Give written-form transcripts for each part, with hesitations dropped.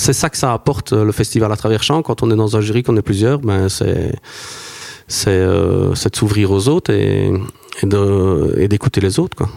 c'est ça que ça apporte, le festival à travers champs. Quand on est dans un jury, qu'on est plusieurs, ben c'est de s'ouvrir aux autres et d'écouter les autres, quoi.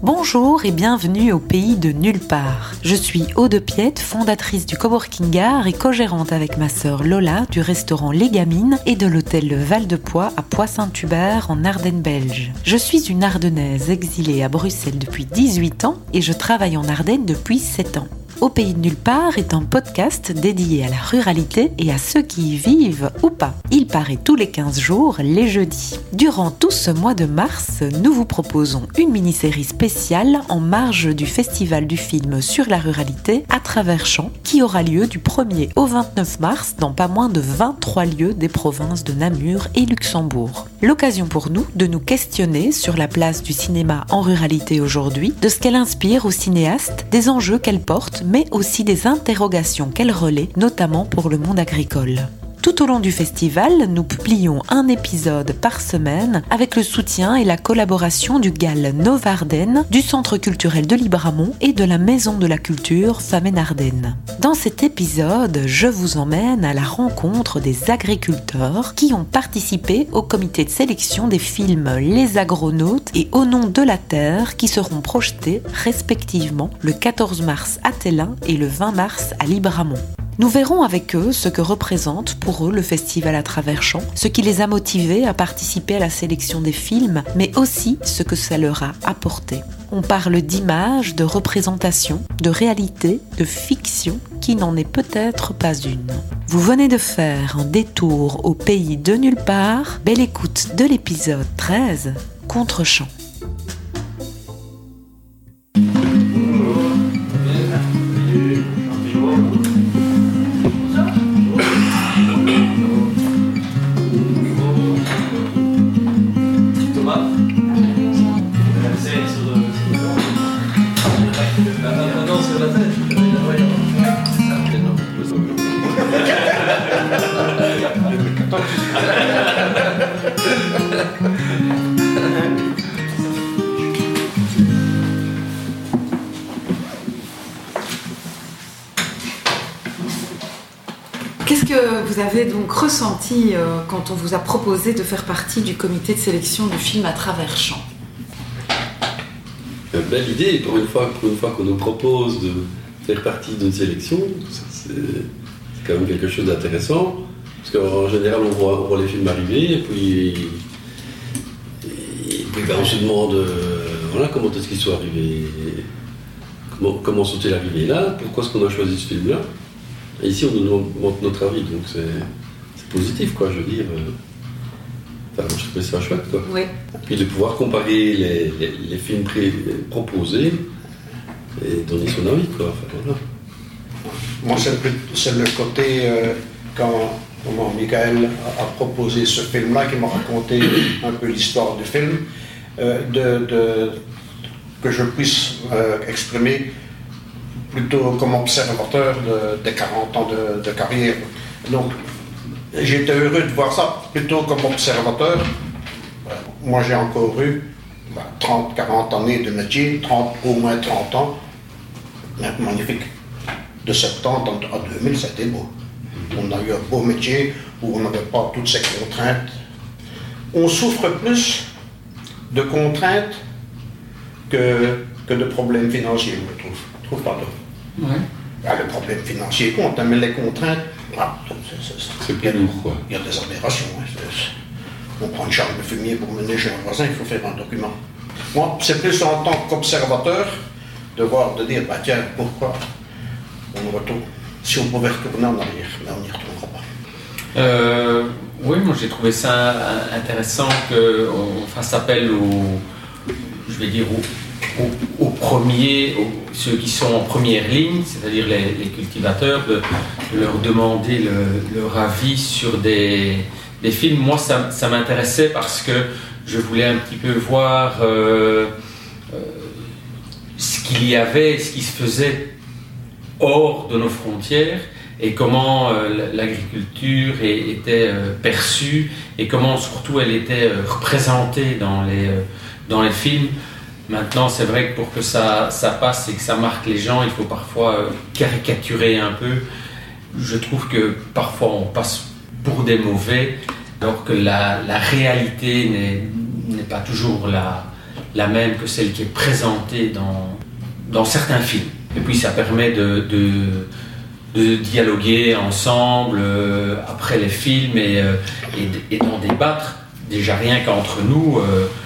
Bonjour et bienvenue au Pays de Nulle Part. Je suis Aude Piette, fondatrice du Coworking Gard et co-gérante avec ma sœur Lola du restaurant Les Gamines et de l'hôtel Le Val-de-Poix à Poix-Saint-Hubert en Ardenne belge. Je suis une Ardennaise exilée à Bruxelles depuis 18 ans et je travaille en Ardenne depuis 7 ans. Au Pays de Nulle Part est un podcast dédié à la ruralité et à ceux qui y vivent ou pas. Il paraît tous les 15 jours, les jeudis. Durant tout ce mois de mars, nous vous proposons une mini-série spéciale en marge du festival du film sur la ruralité à travers champs qui aura lieu du 1er au 29 mars dans pas moins de 23 lieux des provinces de Namur et Luxembourg. L'occasion pour nous de nous questionner sur la place du cinéma en ruralité aujourd'hui, de ce qu'elle inspire aux cinéastes, des enjeux qu'elle porte, mais aussi des interrogations qu'elle relaie, notamment pour le monde agricole. Tout au long du festival, nous publions un épisode par semaine avec le soutien et la collaboration du GAL Nov'Ardenne, du Centre culturel de Libramont et de la Maison de la culture Famenne-Ardenne. Dans cet épisode, je vous emmène à la rencontre des agriculteurs qui ont participé au comité de sélection des films Les Agronautes et Au Nom de la Terre qui seront projetés respectivement le 14 mars à Tellin et le 20 mars à Libramont. Nous verrons avec eux ce que représente pour eux le festival à travers champs, ce qui les a motivés à participer à la sélection des films, mais aussi ce que ça leur a apporté. On parle d'images, de représentations, de réalité, de fiction, qui n'en est peut-être pas une. Vous venez de faire un détour au Pays de Nulle Part. Belle écoute de l'épisode 13, Contre-champs. Qu'est-ce que vous avez donc ressenti quand on vous a proposé de faire partie du comité de sélection du film à travers champs ? Belle idée, pour une fois qu'on nous propose de faire partie d'une sélection, c'est quand même quelque chose d'intéressant, parce qu'en général on voit les films arriver et puis ben, on se demande voilà, comment est-ce qu'ils sont arrivés, comment sont-ils arrivés là, pourquoi est-ce qu'on a choisi ce film là. Et ici, on nous montre notre avis, donc c'est positif, quoi, je veux dire. Enfin, je trouvais ça chouette, quoi. Oui. Puis de pouvoir comparer les films proposés et donner son avis, quoi. Enfin, voilà. Moi, c'est le côté, quand Michael a proposé ce film-là, qui m'a raconté un peu l'histoire du film, que je puisse exprimer plutôt comme observateur de 40 ans de carrière. Donc, j'étais heureux de voir ça, plutôt comme observateur. Moi, j'ai encore eu 30-40 années de métier, au moins 30 ans, magnifique. De 70 à 2000, c'était beau. On a eu un beau métier où on n'avait pas toutes ces contraintes. On souffre plus de contraintes que de problèmes financiers, je trouve. Ouais. Ah, le problème financier compte, hein, mais les contraintes, c'est bien lourd, quoi. Il y a des aberrations. Hein. On prend une charge de fumier pour mener chez un voisin, il faut faire un document. Moi, c'est plus en tant qu'observateur de dire, tiens, pourquoi on retourne. Si on pouvait retourner en arrière, mais on n'y retournera pas. Oui, moi j'ai trouvé ça intéressant qu'on fasse appel aux ceux qui sont en première ligne, c'est-à-dire les cultivateurs, de leur demander leur avis sur des films. Moi, ça m'intéressait parce que je voulais un petit peu voir ce qu'il y avait, ce qui se faisait hors de nos frontières et comment l'agriculture était perçue et comment surtout elle était représentée dans les films. Maintenant, c'est vrai que pour que ça passe et que ça marque les gens, il faut parfois caricaturer un peu. Je trouve que parfois on passe pour des mauvais, alors que la réalité n'est pas toujours la même que celle qui est présentée dans certains films. Et puis ça permet de dialoguer ensemble après les films et d'en débattre, déjà rien qu'entre nous,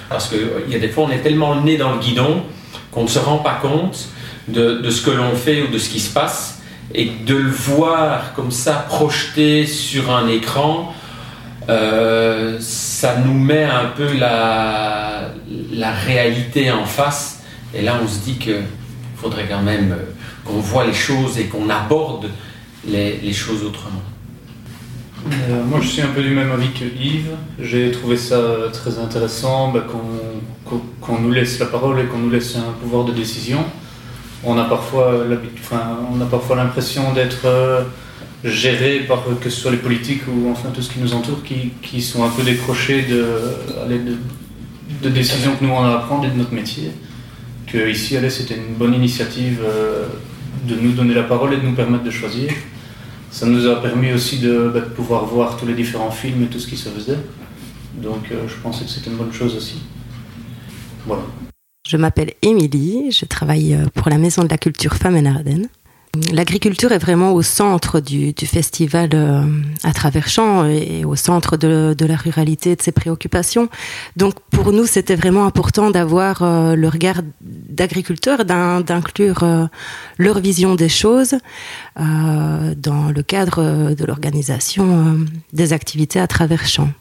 parce qu'il y a des fois on est tellement le nez dans le guidon qu'on ne se rend pas compte de ce que l'on fait ou de ce qui se passe, et de le voir comme ça projeté sur un écran, ça nous met un peu la réalité en face, et là on se dit qu'il faudrait quand même qu'on voit les choses et qu'on aborde les choses autrement. Moi je suis un peu du même avis que Yves, j'ai trouvé ça très intéressant qu'on nous laisse la parole et qu'on nous laisse un pouvoir de décision. On a parfois l'impression d'être géré par que ce soit les politiques ou enfin tout ce qui nous entoure qui sont un peu décrochés de décisions que nous on a à prendre et de notre métier. Que ici, c'était une bonne initiative de nous donner la parole et de nous permettre de choisir. Ça nous a permis aussi de pouvoir voir tous les différents films et tout ce qui se faisait. Donc je pensais que c'était une bonne chose aussi. Voilà. Je m'appelle Émilie, je travaille pour la Maison de la culture Famenne-Ardenne. L'agriculture est vraiment au centre du festival à travers champs et au centre de la ruralité et de ses préoccupations. Donc pour nous, c'était vraiment important d'avoir le regard d'agriculteurs, d'inclure leur vision des choses dans le cadre de l'organisation des activités à travers champs.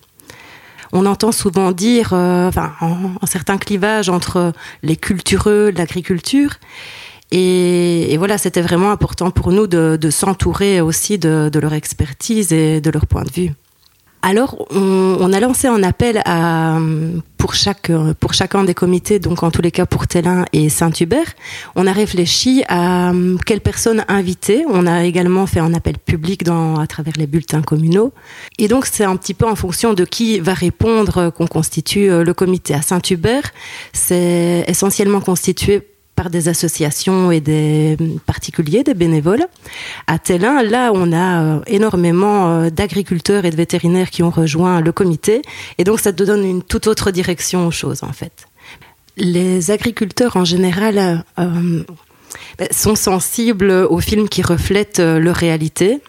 On entend souvent dire, en certains clivages entre les cultureux, l'agriculture. Et voilà, c'était vraiment important pour nous de s'entourer aussi de leur expertise et de leur point de vue. Alors, on a lancé un appel pour chacun des comités, donc en tous les cas pour Tellin et Saint-Hubert. On a réfléchi à quelles personnes inviter. On a également fait un appel public à travers les bulletins communaux. Et donc, c'est un petit peu en fonction de qui va répondre qu'on constitue le comité. À Saint-Hubert, c'est essentiellement constitué par des associations et des particuliers, des bénévoles. À Tellin, là, on a énormément d'agriculteurs et de vétérinaires qui ont rejoint le comité. Et donc, ça te donne une toute autre direction aux choses, en fait. Les agriculteurs, en général, sont sensibles aux films qui reflètent leur réalité,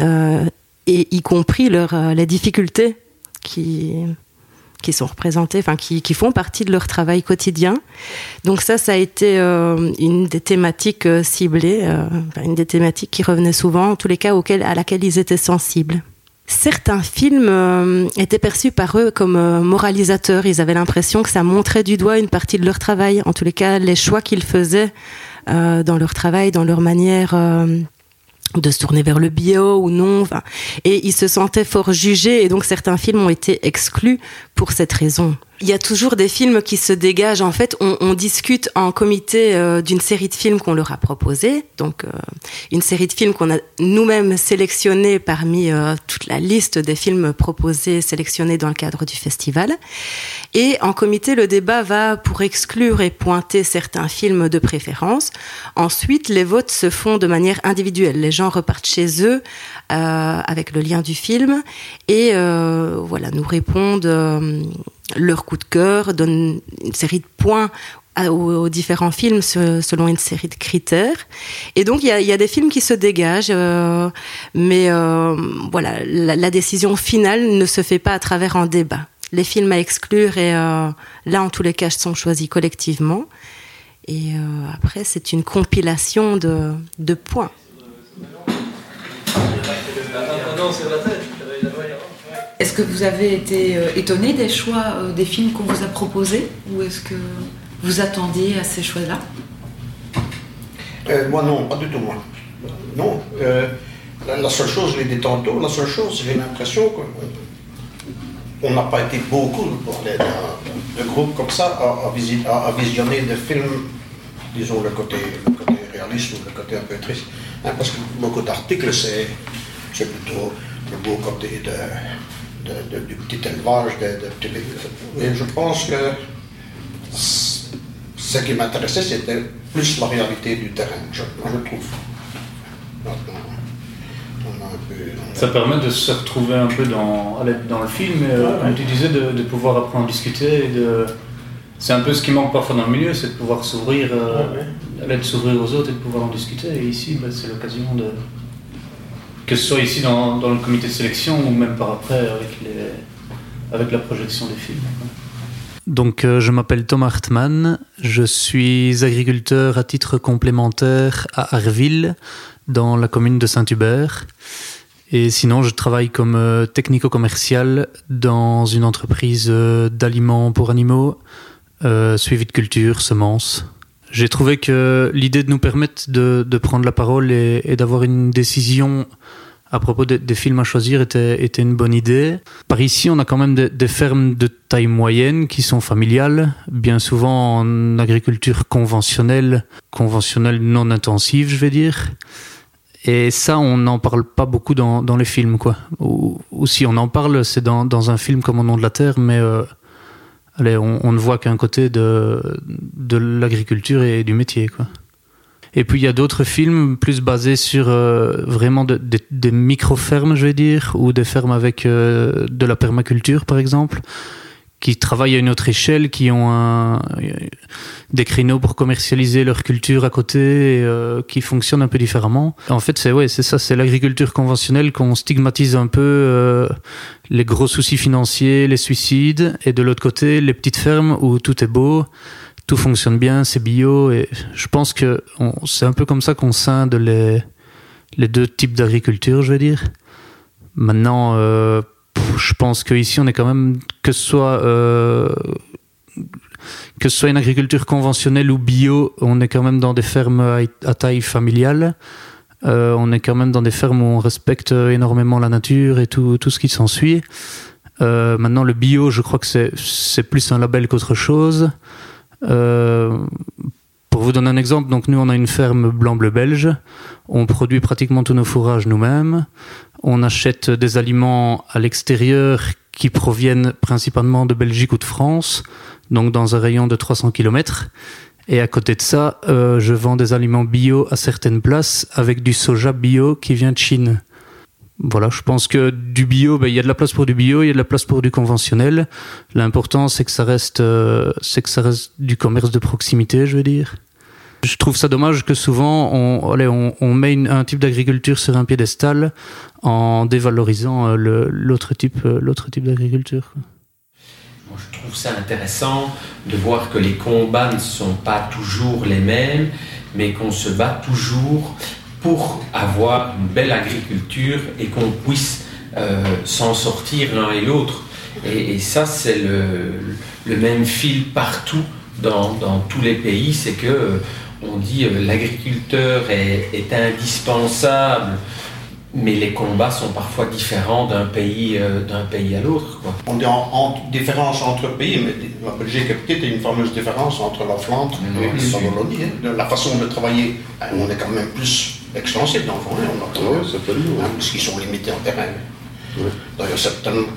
et y compris les difficultés qui sont représentés, enfin qui font partie de leur travail quotidien. Donc ça a été une des thématiques ciblées, une des thématiques qui revenait souvent, en tous les cas à laquelle ils étaient sensibles. Certains films étaient perçus par eux comme moralisateurs. Ils avaient l'impression que ça montrait du doigt une partie de leur travail, en tous les cas les choix qu'ils faisaient dans leur travail, dans leur manière de se tourner vers le bio ou non, et ils se sentaient fort jugés, et donc certains films ont été exclus pour cette raison. Il y a toujours des films qui se dégagent, en fait, on discute en comité d'une série de films qu'on leur a proposés, donc une série de films qu'on a nous-mêmes sélectionnés parmi toute la liste des films proposés, sélectionnés dans le cadre du festival, et en comité, le débat va pour exclure et pointer certains films de préférence. Ensuite, les votes se font de manière individuelle, les gens repartent chez eux avec le lien du film, et nous répondent leur coup de cœur, donne une série de points aux différents films selon une série de critères. Et donc, il y a des films qui se dégagent, la décision finale ne se fait pas à travers un débat. Les films à exclure, en tous les cas, sont choisis collectivement. Et après, c'est une compilation de points. Est-ce que vous avez été étonné des choix des films qu'on vous a proposés, ou est-ce que vous attendiez à ces choix-là ? Moi non, pas du tout moi. Non, la seule chose, je l'ai dit tantôt, j'ai l'impression qu'on n'a pas été beaucoup pour le groupe comme ça à visionner des films, disons le côté réaliste ou le côté un peu triste, parce que beaucoup d'articles, c'est plutôt le beau côté du petit élevage, des petits livres. Et je pense que ce qui m'intéressait, c'était plus la réalité du terrain, je trouve. Maintenant, on a un peu, ça permet de se retrouver un peu dans le film, comme tu disais, de pouvoir après en discuter. C'est un peu ce qui manque parfois dans le milieu, c'est de pouvoir s'ouvrir, s'ouvrir aux autres et de pouvoir en discuter. Et ici, c'est l'occasion de... Que ce soit ici dans le comité de sélection ou même par après avec la projection des films. Donc je m'appelle Tom Hartmann, je suis agriculteur à titre complémentaire à Arville, dans la commune de Saint-Hubert. Et sinon, je travaille comme technico-commercial dans une entreprise d'aliments pour animaux, suivi de culture, semences. J'ai trouvé que l'idée de nous permettre de prendre la parole et d'avoir une décision à propos des films à choisir était une bonne idée. Par ici, on a quand même des fermes de taille moyenne qui sont familiales, bien souvent en agriculture conventionnelle non intensive, je vais dire. Et ça, on n'en parle pas beaucoup dans les films, quoi. Ou si on en parle, c'est dans un film comme Au Nom de la Terre, mais... on ne voit qu'un côté de l'agriculture et du métier, quoi. Et puis il y a d'autres films plus basés sur vraiment des micro-fermes, je vais dire, ou des fermes avec de la permaculture, par exemple, qui travaillent à une autre échelle, qui ont des créneaux pour commercialiser leur culture à côté, et, qui fonctionnent un peu différemment. En fait, c'est ça, c'est l'agriculture conventionnelle qu'on stigmatise un peu, les gros soucis financiers, les suicides, et de l'autre côté, les petites fermes où tout est beau, tout fonctionne bien, c'est bio, et je pense que c'est un peu comme ça qu'on scinde les deux types d'agriculture, je veux dire. Maintenant, je pense qu'ici, on est quand même, que ce soit une agriculture conventionnelle ou bio, on est quand même dans des fermes à taille familiale. On est quand même dans des fermes où on respecte énormément la nature et tout ce qui s'ensuit. Maintenant, le bio, je crois que c'est plus un label qu'autre chose. Pour vous donner un exemple, donc nous, on a une ferme blanc-bleu belge. On produit pratiquement tous nos fourrages nous-mêmes. On achète des aliments à l'extérieur qui proviennent principalement de Belgique ou de France, donc dans un rayon de 300 km. Et à côté de ça, je vends des aliments bio à certaines places avec du soja bio qui vient de Chine. Voilà, je pense que du bio, il y a de la place pour du bio, il y a de la place pour du conventionnel. L'important, c'est que ça reste du commerce de proximité, je veux dire. Je trouve ça dommage que souvent on met un type d'agriculture sur un piédestal en dévalorisant l'autre type d'agriculture. Moi, je trouve ça intéressant de voir que les combats ne sont pas toujours les mêmes, mais qu'on se bat toujours pour avoir une belle agriculture et qu'on puisse s'en sortir l'un et l'autre. Et ça, c'est le même fil partout dans tous les pays, c'est que... on dit l'agriculteur est indispensable, mais les combats sont parfois différents d'un pays à l'autre, quoi. On dit en différence entre pays, mais la Belgique est petite, il y a une fameuse différence entre la Flandre et Savoie-Wallonie. La façon de travailler, on est quand même plus extensif dans le fond, parce qu'ils sont limités en terrain. Oui. D'ailleurs,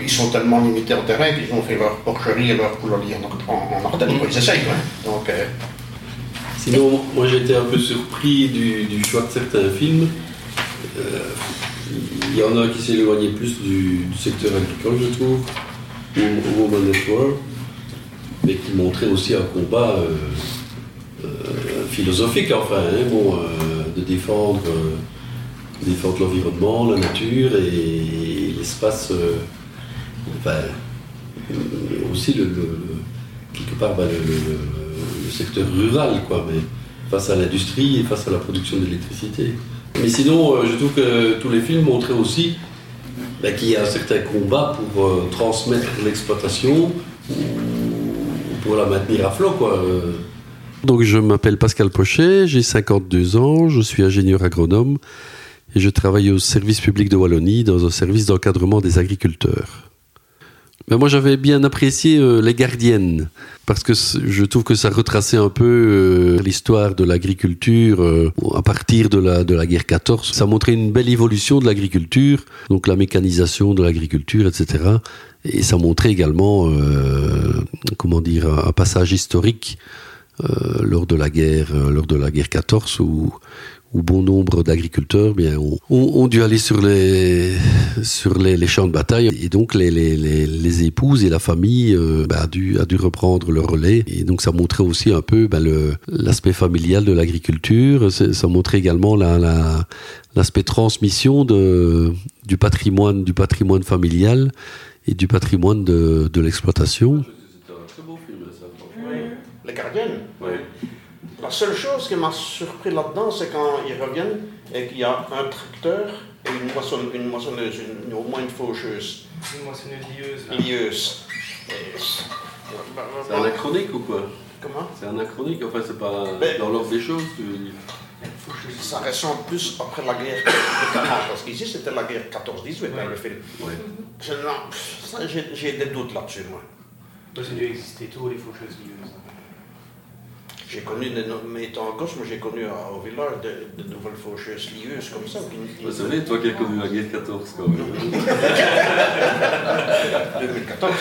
ils sont tellement limités en terrain qu'ils ont fait leur porcherie et leur poulailler en Ardenne, ils essayent. Ouais. Donc, sinon, moi j'étais un peu surpris du choix de certains films. Il y en a qui s'éloignaient plus du secteur agricole, je trouve, au moment de l'effort, mais qui montrait aussi un combat philosophique, de défendre l'environnement, la nature et l'espace, aussi le secteur rural, mais face à l'industrie et face à la production d'électricité. Mais sinon, je trouve que tous les films montraient aussi qu'il y a un certain combat pour transmettre l'exploitation ou pour la maintenir à flot, Donc je m'appelle Pascal Pochet, j'ai 52 ans, je suis ingénieur agronome et je travaille au service public de Wallonie dans un service d'encadrement des agriculteurs. Mais moi, j'avais bien apprécié Les Gardiennes, parce que je trouve que ça retraçait un peu l'histoire de l'agriculture à partir de la guerre 14. Ça montrait une belle évolution de l'agriculture, donc la mécanisation de l'agriculture, etc. Et ça montrait également, un passage historique lors de la guerre 14, où bon nombre d'agriculteurs ont dû aller sur les champs de bataille, et donc les épouses et la famille a dû reprendre le relais. Et donc ça montrait aussi un peu l'aspect familial de l'agriculture. Ça montrait également l'aspect transmission du patrimoine familial et du patrimoine de l'exploitation. C'est un très beau film, ça. Oui. Les Gardiennes. Oui. La seule chose qui m'a surpris là-dedans, c'est quand ils reviennent et qu'il y a un tracteur et une moissonneuse, au moins une faucheuse. Une moissonneuse lieuse. C'est anachronique ou quoi ? Comment ? C'est anachronique, enfin c'est pas dans l'ordre des choses, tu veux dire. Ça ressemble plus après la guerre de 14, parce qu'ici c'était la guerre 14-18 dans le film. Oui. J'ai des doutes là-dessus, moi. Ça doit exister tous les faucheuses lieuses. J'ai connu, étant gosse, mais j'ai connu au village de nouvelles faucheuses lieuses comme ça. Vous savez, toi qui as connu la guerre 14 quand même. 2014.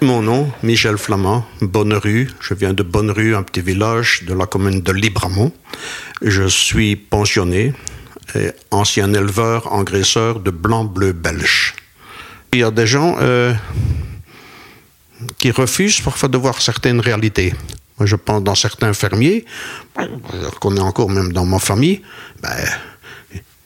Mon nom, Michel Flamand, Bonnerue. Je viens de Bonnerue, un petit village de la commune de Libramont. Je suis pensionné, et ancien éleveur, engraisseur de blanc-bleu belge. Il y a des gens... qui refusent parfois de voir certaines réalités. Moi, je pense dans certains fermiers, qu'on est encore même dans ma famille,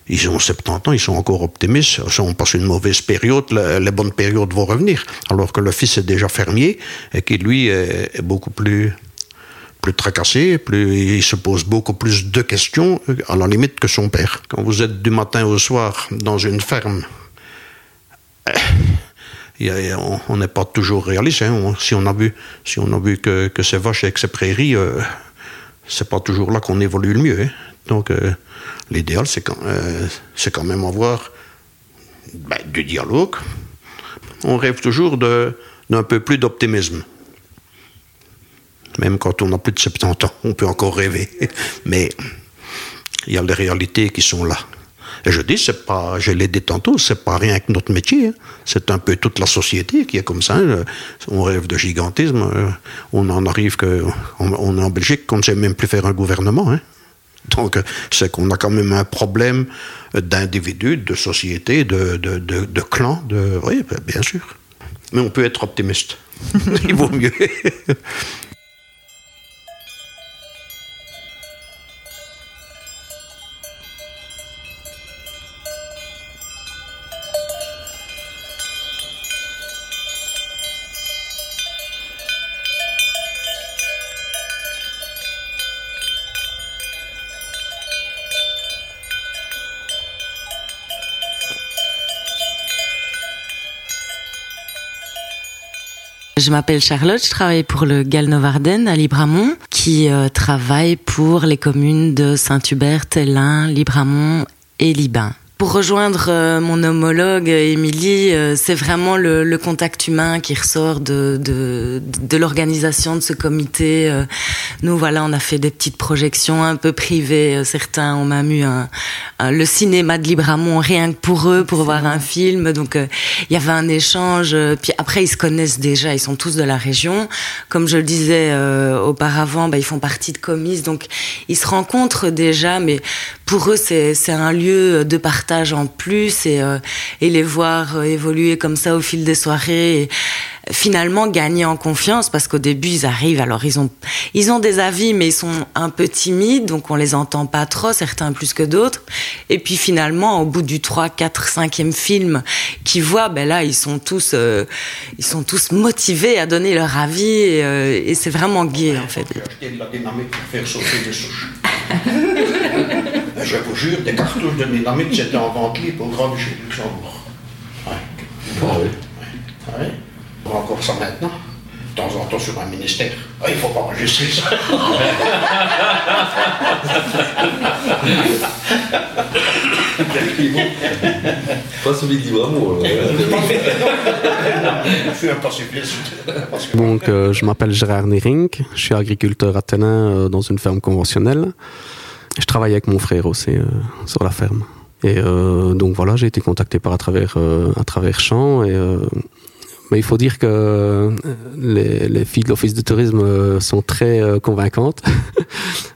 ils ont 70 ans, ils sont encore optimistes. Si on passe une mauvaise période, les bonnes périodes vont revenir. Alors que le fils est déjà fermier et qui, lui, est beaucoup plus tracassé, il se pose beaucoup plus de questions, à la limite, que son père. Quand vous êtes du matin au soir dans une ferme... On n'est pas toujours réaliste. Hein. Si on a vu que ces vaches et que ces prairies, c'est pas toujours là qu'on évolue le mieux. Hein. Donc, l'idéal, c'est quand même avoir du dialogue. On rêve toujours d'un peu plus d'optimisme. Même quand on a plus de 70 ans, on peut encore rêver. Mais il y a les réalités qui sont là. Et je dis, je l'ai dit tantôt, c'est pas rien que notre métier. Hein. C'est un peu toute la société qui est comme ça. Hein. On rêve de gigantisme. On en arrive qu'on est en Belgique, qu'on ne sait même plus faire un gouvernement. Hein. Donc, c'est qu'on a quand même un problème d'individus, de société, de clans. Oui, bien sûr. Mais on peut être optimiste. Il vaut mieux. Je m'appelle Charlotte, je travaille pour le GAL Nov'Ardenne à Libramont, qui travaille pour les communes de Saint-Hubert, Tellin, Libramont et Libin. Pour rejoindre mon homologue Émilie, c'est vraiment le contact humain qui ressort de l'organisation de ce comité. Nous, voilà, on a fait des petites projections un peu privées. Certains ont même eu le cinéma de Libramont rien que pour eux, pour voir un film. Donc, il y avait un échange. Puis après, ils se connaissent déjà. Ils sont tous de la région. Comme je le disais auparavant, ils font partie de Comice. Donc, ils se rencontrent déjà. Mais pour eux, c'est un lieu de partage en plus et les voir évoluer comme ça au fil des soirées et finalement gagner en confiance, parce qu'au début ils arrivent, alors ils ont des avis mais ils sont un peu timides, donc on les entend pas trop, certains plus que d'autres, et puis finalement au bout du 3, 4, 5e film qu'ils voient, là ils sont tous motivés à donner leur avis et c'est vraiment gai en fait. La dynamique pour faire sauter les souches. Je vous jure, des cartouches de dynamite, c'était en vente libre au Grand-Duché de Luxembourg. Ouais. Ah oui. Ouais. On voit encore ça maintenant. De temps en temps sur un ministère. Ah, il ne faut pas enregistrer ça. Pas celui de Libramont. C'est un parti plaisir. Donc, je m'appelle Gérard Nérink, je suis agriculteur athénien dans une ferme conventionnelle. Je travaille avec mon frère aussi sur la ferme. Et donc voilà, j'ai été contacté par à travers champs. Mais il faut dire que les filles de l'office de tourisme sont très convaincantes.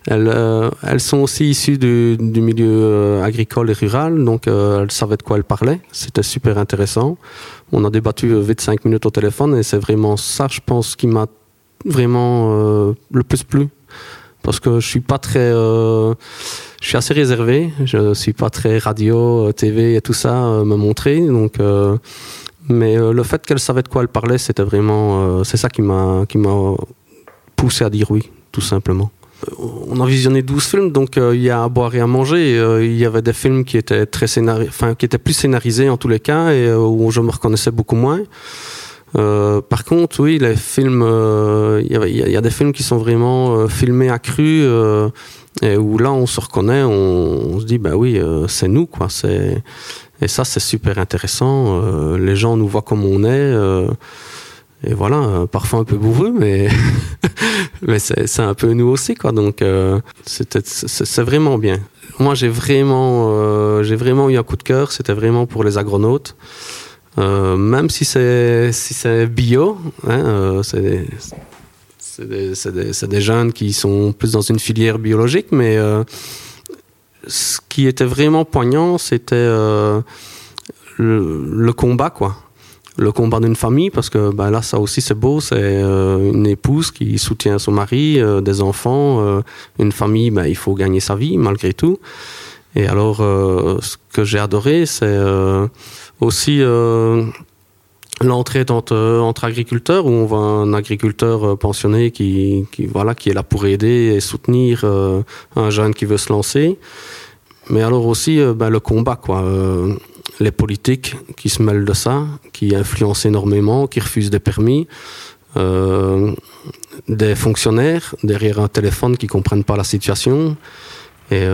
Elles sont aussi issues du milieu agricole et rural, donc elles savaient de quoi elles parlaient. C'était super intéressant. On a débattu vite 5 minutes au téléphone et c'est vraiment ça, je pense, qui m'a vraiment le plus plu. Parce que je suis pas très, je suis assez réservé. Je suis pas très radio, TV et tout ça me montrer. Donc, mais le fait qu'elle savait de quoi elle parlait, c'était vraiment, c'est ça qui m'a poussé à dire oui, tout simplement. On a visionné 12 films, donc il y a à boire et à manger. Il y avait des films qui étaient qui étaient plus scénarisés en tous les cas et où je me reconnaissais beaucoup moins. Par contre, oui, les films, il y a des films qui sont vraiment filmés à cru et où là on se reconnaît, on se dit bah oui, c'est nous quoi. Et ça c'est super intéressant. Les gens nous voient comme on est et voilà, parfois un peu bourreux, mais mais c'est un peu nous aussi quoi. Donc c'est vraiment bien. Moi j'ai vraiment eu un coup de cœur. C'était vraiment pour Les Agronautes. Même si c'est bio, hein, c'est des jeunes qui sont plus dans une filière biologique, mais ce qui était vraiment poignant, c'était le combat, quoi. Le combat d'une famille, parce que ben là, ça aussi, c'est beau, c'est une épouse qui soutient son mari, des enfants, une famille, ben, il faut gagner sa vie, malgré tout. Et alors, ce que j'ai adoré, c'est aussi l'entraide entre agriculteurs, où on voit un agriculteur pensionné qui est là pour aider et soutenir un jeune qui veut se lancer. Mais alors aussi le combat, quoi. Les politiques qui se mêlent de ça, qui influencent énormément, qui refusent des permis. Des fonctionnaires derrière un téléphone qui ne comprennent pas la situation et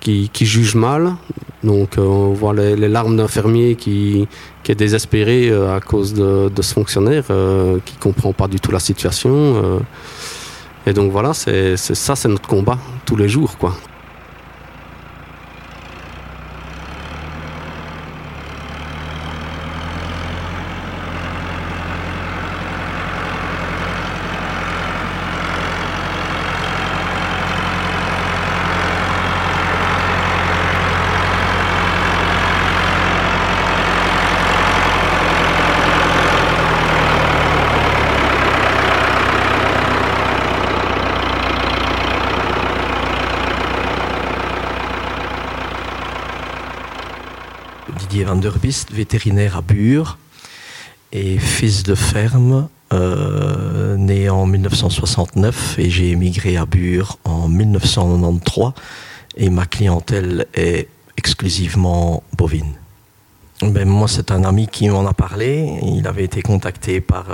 qui jugent mal. Donc on voit les larmes d'un fermier qui est désespéré à cause de ce fonctionnaire qui comprend pas du tout la situation. Et donc voilà, c'est notre combat tous les jours, quoi. Yves Vanderbist, vétérinaire à Bure et fils de ferme, né en 1969 et j'ai émigré à Bure en 1993 et ma clientèle est exclusivement bovine. Ben, moi c'est un ami qui m'en a parlé, il avait été contacté par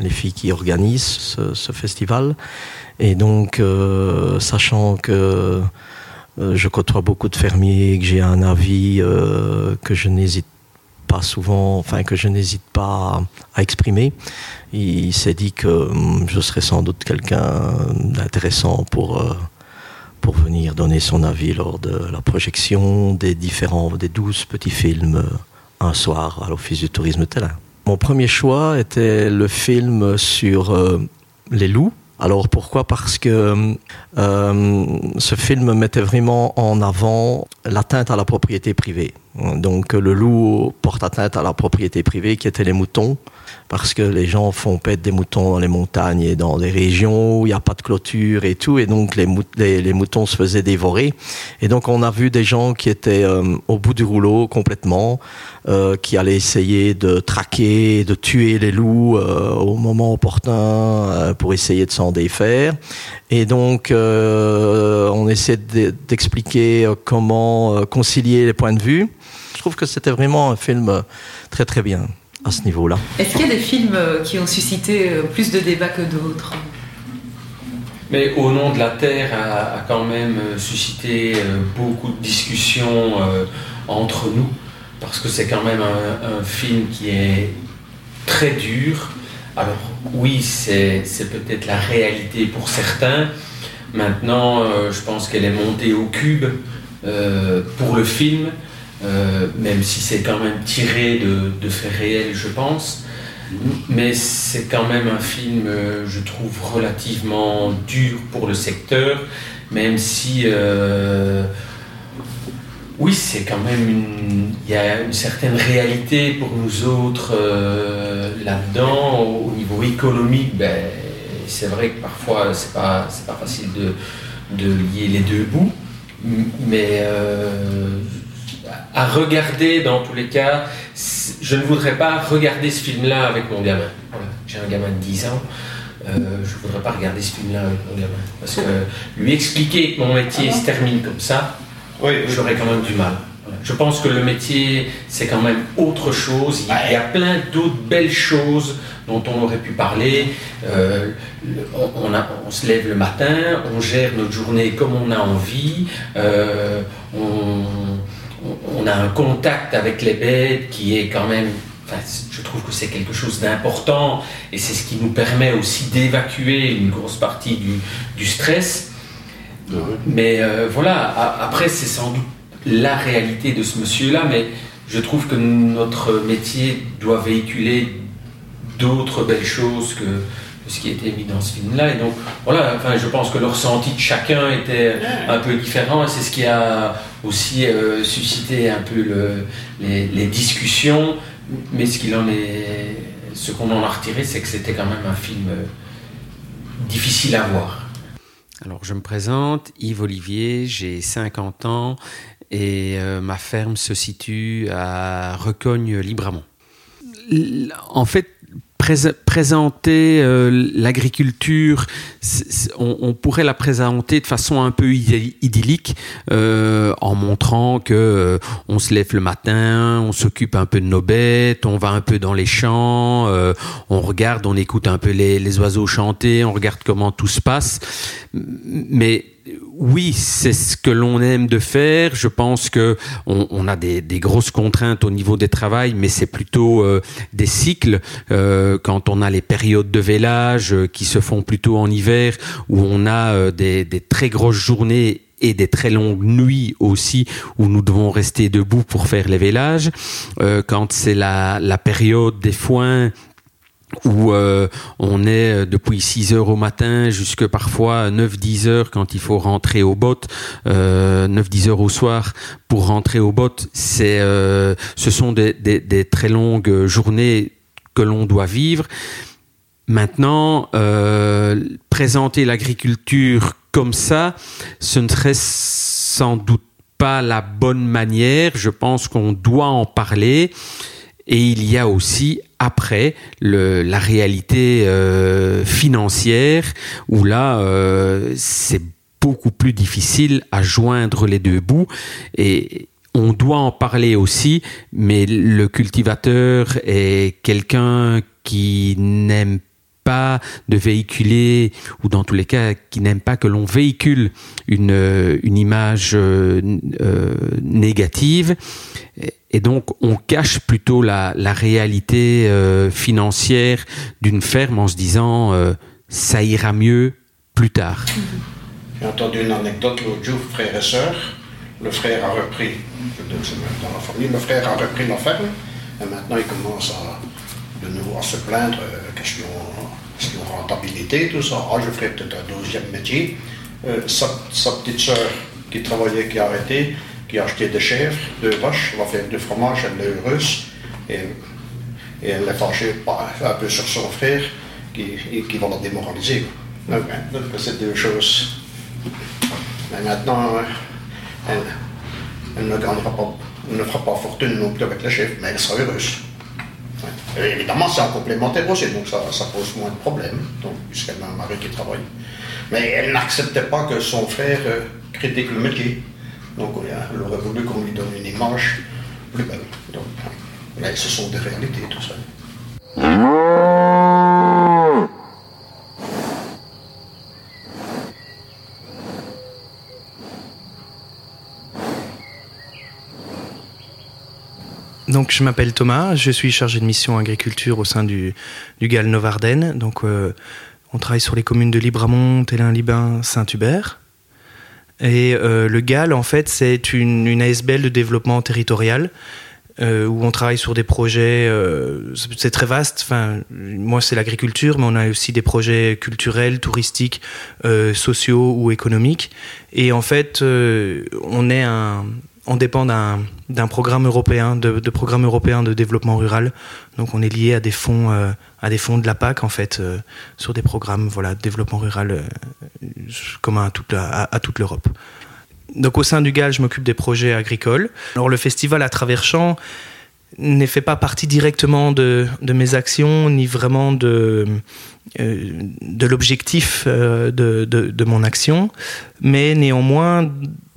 les filles qui organisent ce festival et donc sachant que je côtoie beaucoup de fermiers, que j'ai un avis que je n'hésite pas souvent, enfin que je n'hésite pas à exprimer. Il s'est dit que je serais sans doute quelqu'un d'intéressant pour venir donner son avis lors de la projection des 12 petits films un soir à l'Office du tourisme Télin. Mon premier choix était le film sur les loups. Alors pourquoi ? Parce que ce film mettait vraiment en avant l'atteinte à la propriété privée. Donc le loup porte atteinte à la propriété privée qui étaient les moutons, parce que les gens font paître des moutons dans les montagnes et dans des régions où il n'y a pas de clôture et tout, et donc les moutons se faisaient dévorer. Et donc on a vu des gens qui étaient au bout du rouleau complètement, qui allaient essayer de traquer, de tuer les loups au moment opportun pour essayer de s'en défaire. Et donc on essaie d'expliquer comment concilier les points de vue. Je trouve que c'était vraiment un film très très bien à ce niveau-là. Est-ce qu'il y a des films qui ont suscité plus de débats que d'autres ? Mais Au nom de la Terre a quand même suscité beaucoup de discussions entre nous. parce que c'est quand même un film qui est très dur. Alors oui, c'est peut-être la réalité pour certains. Maintenant, je pense qu'elle est montée au cube pour le film, même si c'est quand même tiré de faits réels, je pense. Mais c'est quand même un film, je trouve, relativement dur pour le secteur, même si, oui, c'est quand même il y a une certaine réalité pour nous autres là-dedans. Au niveau économique, ben, c'est vrai que parfois, c'est pas facile de lier les deux bouts, mais à regarder dans tous les cas, je ne voudrais pas regarder ce film-là avec mon gamin. Voilà. J'ai un gamin de 10 ans, je ne voudrais pas regarder ce film-là avec mon gamin. Parce que lui expliquer que mon métier se termine comme ça, oui, j'aurais quand même du mal. Voilà. Je pense que le métier, c'est quand même autre chose. Il y a plein d'autres belles choses dont on aurait pu parler. On se lève le matin, on gère notre journée comme on a envie, on a un contact avec les bêtes qui est quand même, enfin, je trouve que c'est quelque chose d'important et c'est ce qui nous permet aussi d'évacuer une grosse partie du stress. Mmh. Mais voilà, après c'est sans doute la réalité de ce monsieur-là, mais je trouve que notre métier doit véhiculer d'autres belles choses que ce qui était mis dans ce film-là. Et donc voilà, enfin, je pense que le ressenti de chacun était un peu différent et c'est ce qui a aussi suscité un peu les discussions. Mais ce qu'on en a retiré, c'est que c'était quand même un film difficile à voir. Alors je me présente, Yves-Olivier, j'ai 50 ans et ma ferme se situe à Recogne-Libramont. En fait, présenter l'agriculture, on pourrait la présenter de façon un peu idyllique, en montrant que on se lève le matin, on s'occupe un peu de nos bêtes, on va un peu dans les champs, on regarde, on écoute un peu les oiseaux chanter, on regarde comment tout se passe. Mais oui, c'est ce que l'on aime de faire. Je pense que on a des grosses contraintes au niveau des travails, mais c'est plutôt des cycles. Quand on a les périodes de vélage qui se font plutôt en hiver, où on a des très grosses journées et des très longues nuits aussi où nous devons rester debout pour faire les vélages. Quand c'est la période des foins, où on est depuis 6 heures au matin jusque parfois 9-10 heures quand il faut rentrer au bot, 9-10 heures au soir pour rentrer au bot, ce sont des très longues journées que l'on doit vivre. Maintenant, présenter l'agriculture comme ça, ce ne serait sans doute pas la bonne manière. Je pense qu'on doit en parler. Et il y a aussi, après, la réalité financière, où là, c'est beaucoup plus difficile à joindre les deux bouts. Et on doit en parler aussi, mais le cultivateur est quelqu'un qui n'aime pas de véhiculer, ou dans tous les cas, qui n'aime pas que l'on véhicule une image négative. Et donc, on cache plutôt la réalité financière d'une ferme en se disant « ça ira mieux plus tard ». J'ai entendu une anecdote l'autre jour, frère et sœur. Le frère a repris, dans la famille, le frère a repris la ferme. Et maintenant, il commence de nouveau à se plaindre, question rentabilité, tout ça. Ah, je ferai peut-être un 12e métier. Sa petite sœur qui travaillait, qui a arrêté, qui a acheté des chèvres, 2 vaches, elle a fait du fromage, elle est heureuse, et elle est fâchée un peu sur son frère, qui va la démoraliser. Donc, c'est 2 choses. Mais maintenant, elle ne gagnera pas, elle ne fera pas fortune non plus avec les chèvres, mais elle sera heureuse. Et évidemment, c'est un complémentaire aussi, donc ça pose moins de problèmes, puisqu'elle a un mari qui travaille. Mais elle n'acceptait pas que son frère critique le métier. Donc elle aurait voulu qu'on lui donne une image plus belle. Donc, mais ce sont des réalités, tout ça. Donc je m'appelle Thomas, je suis chargé de mission agriculture au sein du GAL Nov'Ardenne. Donc on travaille sur les communes de Libramont, Télin-Libin, Saint-Hubert. Et le GAL, en fait, c'est une ASBL de développement territorial où on travaille sur des projets, c'est très vaste. Enfin, moi, c'est l'agriculture, mais on a aussi des projets culturels, touristiques, sociaux ou économiques. Et en fait, on dépend d'un programme européen, de programme européen de développement rural. Donc, on est lié à des fonds de la PAC, en fait, sur des programmes, voilà, de développement rural communs à toute l'Europe. Donc, au sein du GAL, je m'occupe des projets agricoles. Alors, le festival à travers champs ne fait pas partie directement de mes actions, ni vraiment de l'objectif de mon action, mais néanmoins,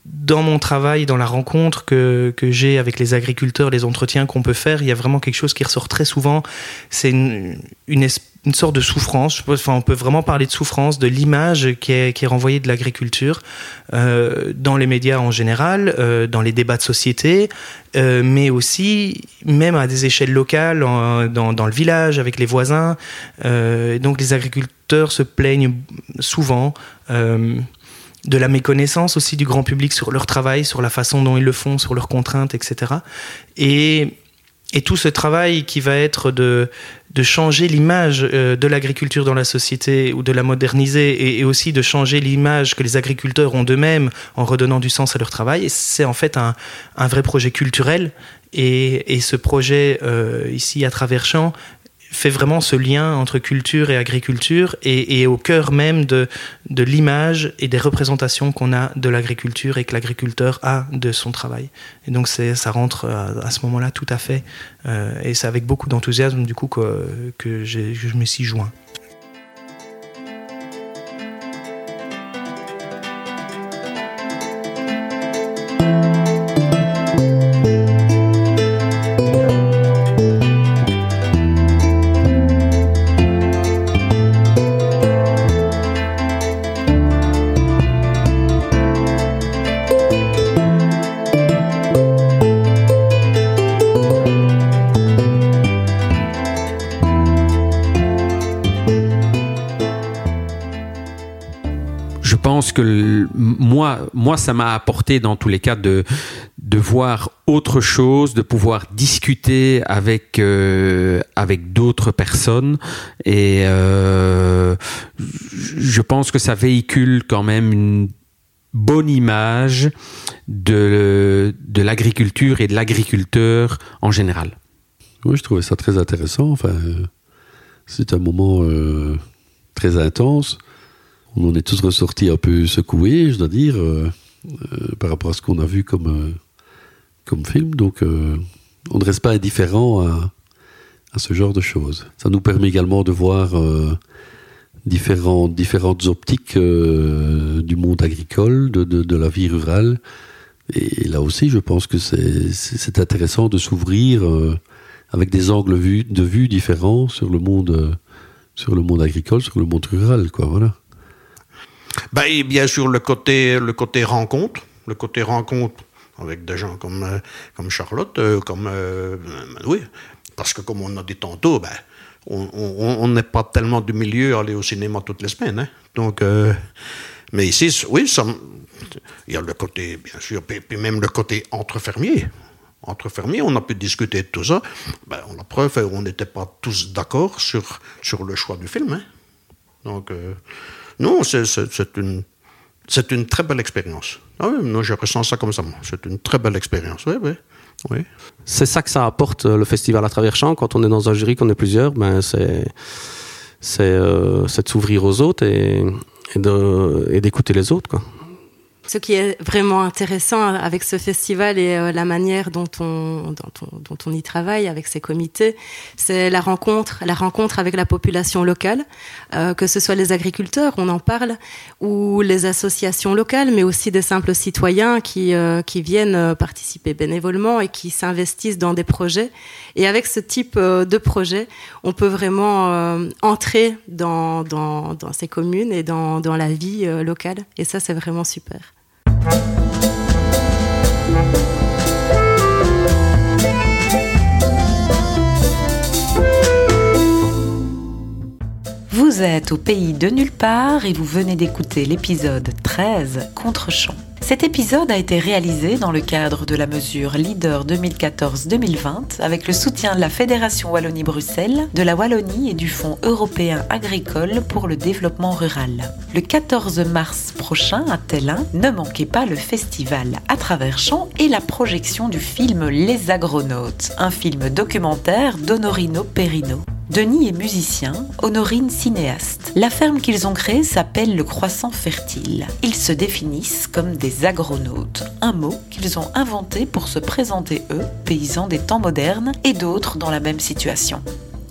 dans mon travail, dans la rencontre que j'ai avec les agriculteurs, les entretiens qu'on peut faire, il y a vraiment quelque chose qui ressort très souvent. C'est une sorte de souffrance. Enfin, on peut vraiment parler de souffrance, de l'image qui est renvoyée de l'agriculture dans les médias en général, dans les débats de société, mais aussi même à des échelles locales, dans le village, avec les voisins. Donc les agriculteurs se plaignent souvent de la méconnaissance aussi du grand public sur leur travail, sur la façon dont ils le font, sur leurs contraintes, etc. Et tout ce travail qui va être de changer l'image de l'agriculture dans la société ou de la moderniser, et aussi de changer l'image que les agriculteurs ont d'eux-mêmes en redonnant du sens à leur travail, c'est en fait un vrai projet culturel. Et ce projet, ici, à travers champs, fait vraiment ce lien entre culture et agriculture, et au cœur même de l'image et des représentations qu'on a de l'agriculture et que l'agriculteur a de son travail. Et donc ça rentre à ce moment-là tout à fait, et c'est avec beaucoup d'enthousiasme du coup que je me suis joint. Que moi, ça m'a apporté dans tous les cas de voir autre chose, de pouvoir discuter avec d'autres personnes, et je pense que ça véhicule quand même une bonne image de l'agriculture et de l'agriculteur en général. Oui, je trouvais ça très intéressant. Enfin, c'est un moment très intense. On en est tous ressortis un peu secoués, je dois dire, par rapport à ce qu'on a vu comme film. Donc, on ne reste pas indifférent à ce genre de choses. Ça nous permet également de voir différentes optiques du monde agricole, de la vie rurale. Et là aussi, je pense que c'est intéressant de s'ouvrir avec des angles de vue différents sur le monde agricole, sur le monde rural, quoi, voilà. Bah, et bien sûr, le côté rencontre avec des gens comme Charlotte, oui, parce que comme on a dit tantôt, bah, on n'est pas tellement du milieu à aller au cinéma toutes les semaines, hein. Donc, mais ici, oui, il y a le côté, bien sûr, puis même le côté entre fermiers, on a pu discuter de tout ça. Bah, la preuve, on n'était pas tous d'accord sur le choix du film, hein. Donc, non, c'est une très belle expérience. Ah oui, non, je ressens ça comme ça. C'est une très belle expérience, oui. C'est ça que ça apporte, le festival à travers champs. Quand on est dans un jury, qu'on est plusieurs, ben c'est de s'ouvrir aux autres et d'écouter les autres, quoi. Ce qui est vraiment intéressant avec ce festival et la manière dont on y travaille avec ces comités, c'est la rencontre avec la population locale, que ce soit les agriculteurs, on en parle, ou les associations locales, mais aussi des simples citoyens qui viennent participer bénévolement et qui s'investissent dans des projets. Et avec ce type de projet, on peut vraiment entrer dans ces communes et dans la vie locale. Et ça, c'est vraiment super. Thank you. Vous êtes au Pays de Nulle Part et vous venez d'écouter l'épisode 13, Contre-champs. Cet épisode a été réalisé dans le cadre de la mesure Leader 2014-2020 avec le soutien de la Fédération Wallonie-Bruxelles, de la Wallonie et du Fonds européen agricole pour le développement rural. Le 14 mars prochain à Tellin, ne manquez pas le festival à travers champs et la projection du film Les Agronautes, un film documentaire d'Honorino Perino. Denis est musicien, Honorine cinéaste. La ferme qu'ils ont créée s'appelle le Croissant Fertile. Ils se définissent comme des agronautes, un mot qu'ils ont inventé pour se présenter eux, paysans des temps modernes et d'autres dans la même situation.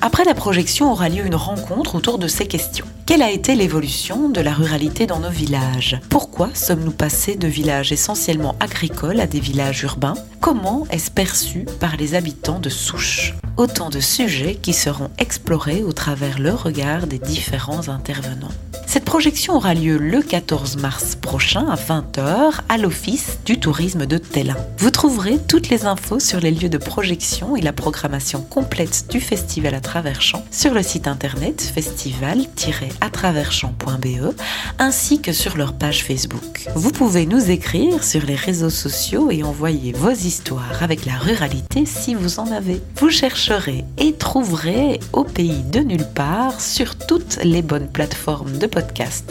Après la projection aura lieu une rencontre autour de ces questions. Quelle a été l'évolution de la ruralité dans nos villages ? Pourquoi sommes-nous passés de villages essentiellement agricoles à des villages urbains ? Comment est-ce perçu par les habitants de souche ? Autant de sujets qui seront explorés au travers le regard des différents intervenants. Cette projection aura lieu le 14 mars prochain à 20h à l'Office du tourisme de Tellin. Vous trouverez toutes les infos sur les lieux de projection et la programmation complète du festival à travers champs sur le site internet festival-atravers-champs.be ainsi que sur leur page Facebook. Vous pouvez nous écrire sur les réseaux sociaux et envoyer vos histoires avec la ruralité si vous en avez. Vous chercherez et trouverez Au Pays de Nulle Part sur toutes les bonnes plateformes de podcasts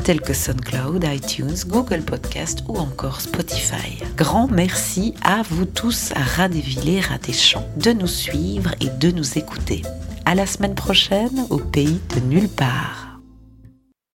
tels que SoundCloud, iTunes, Google Podcast ou encore Spotify. Grand merci à vous tous, à Radévillé, Radéchamps, de nous suivre et de nous écouter. À la semaine prochaine, au Pays de Nulle Part.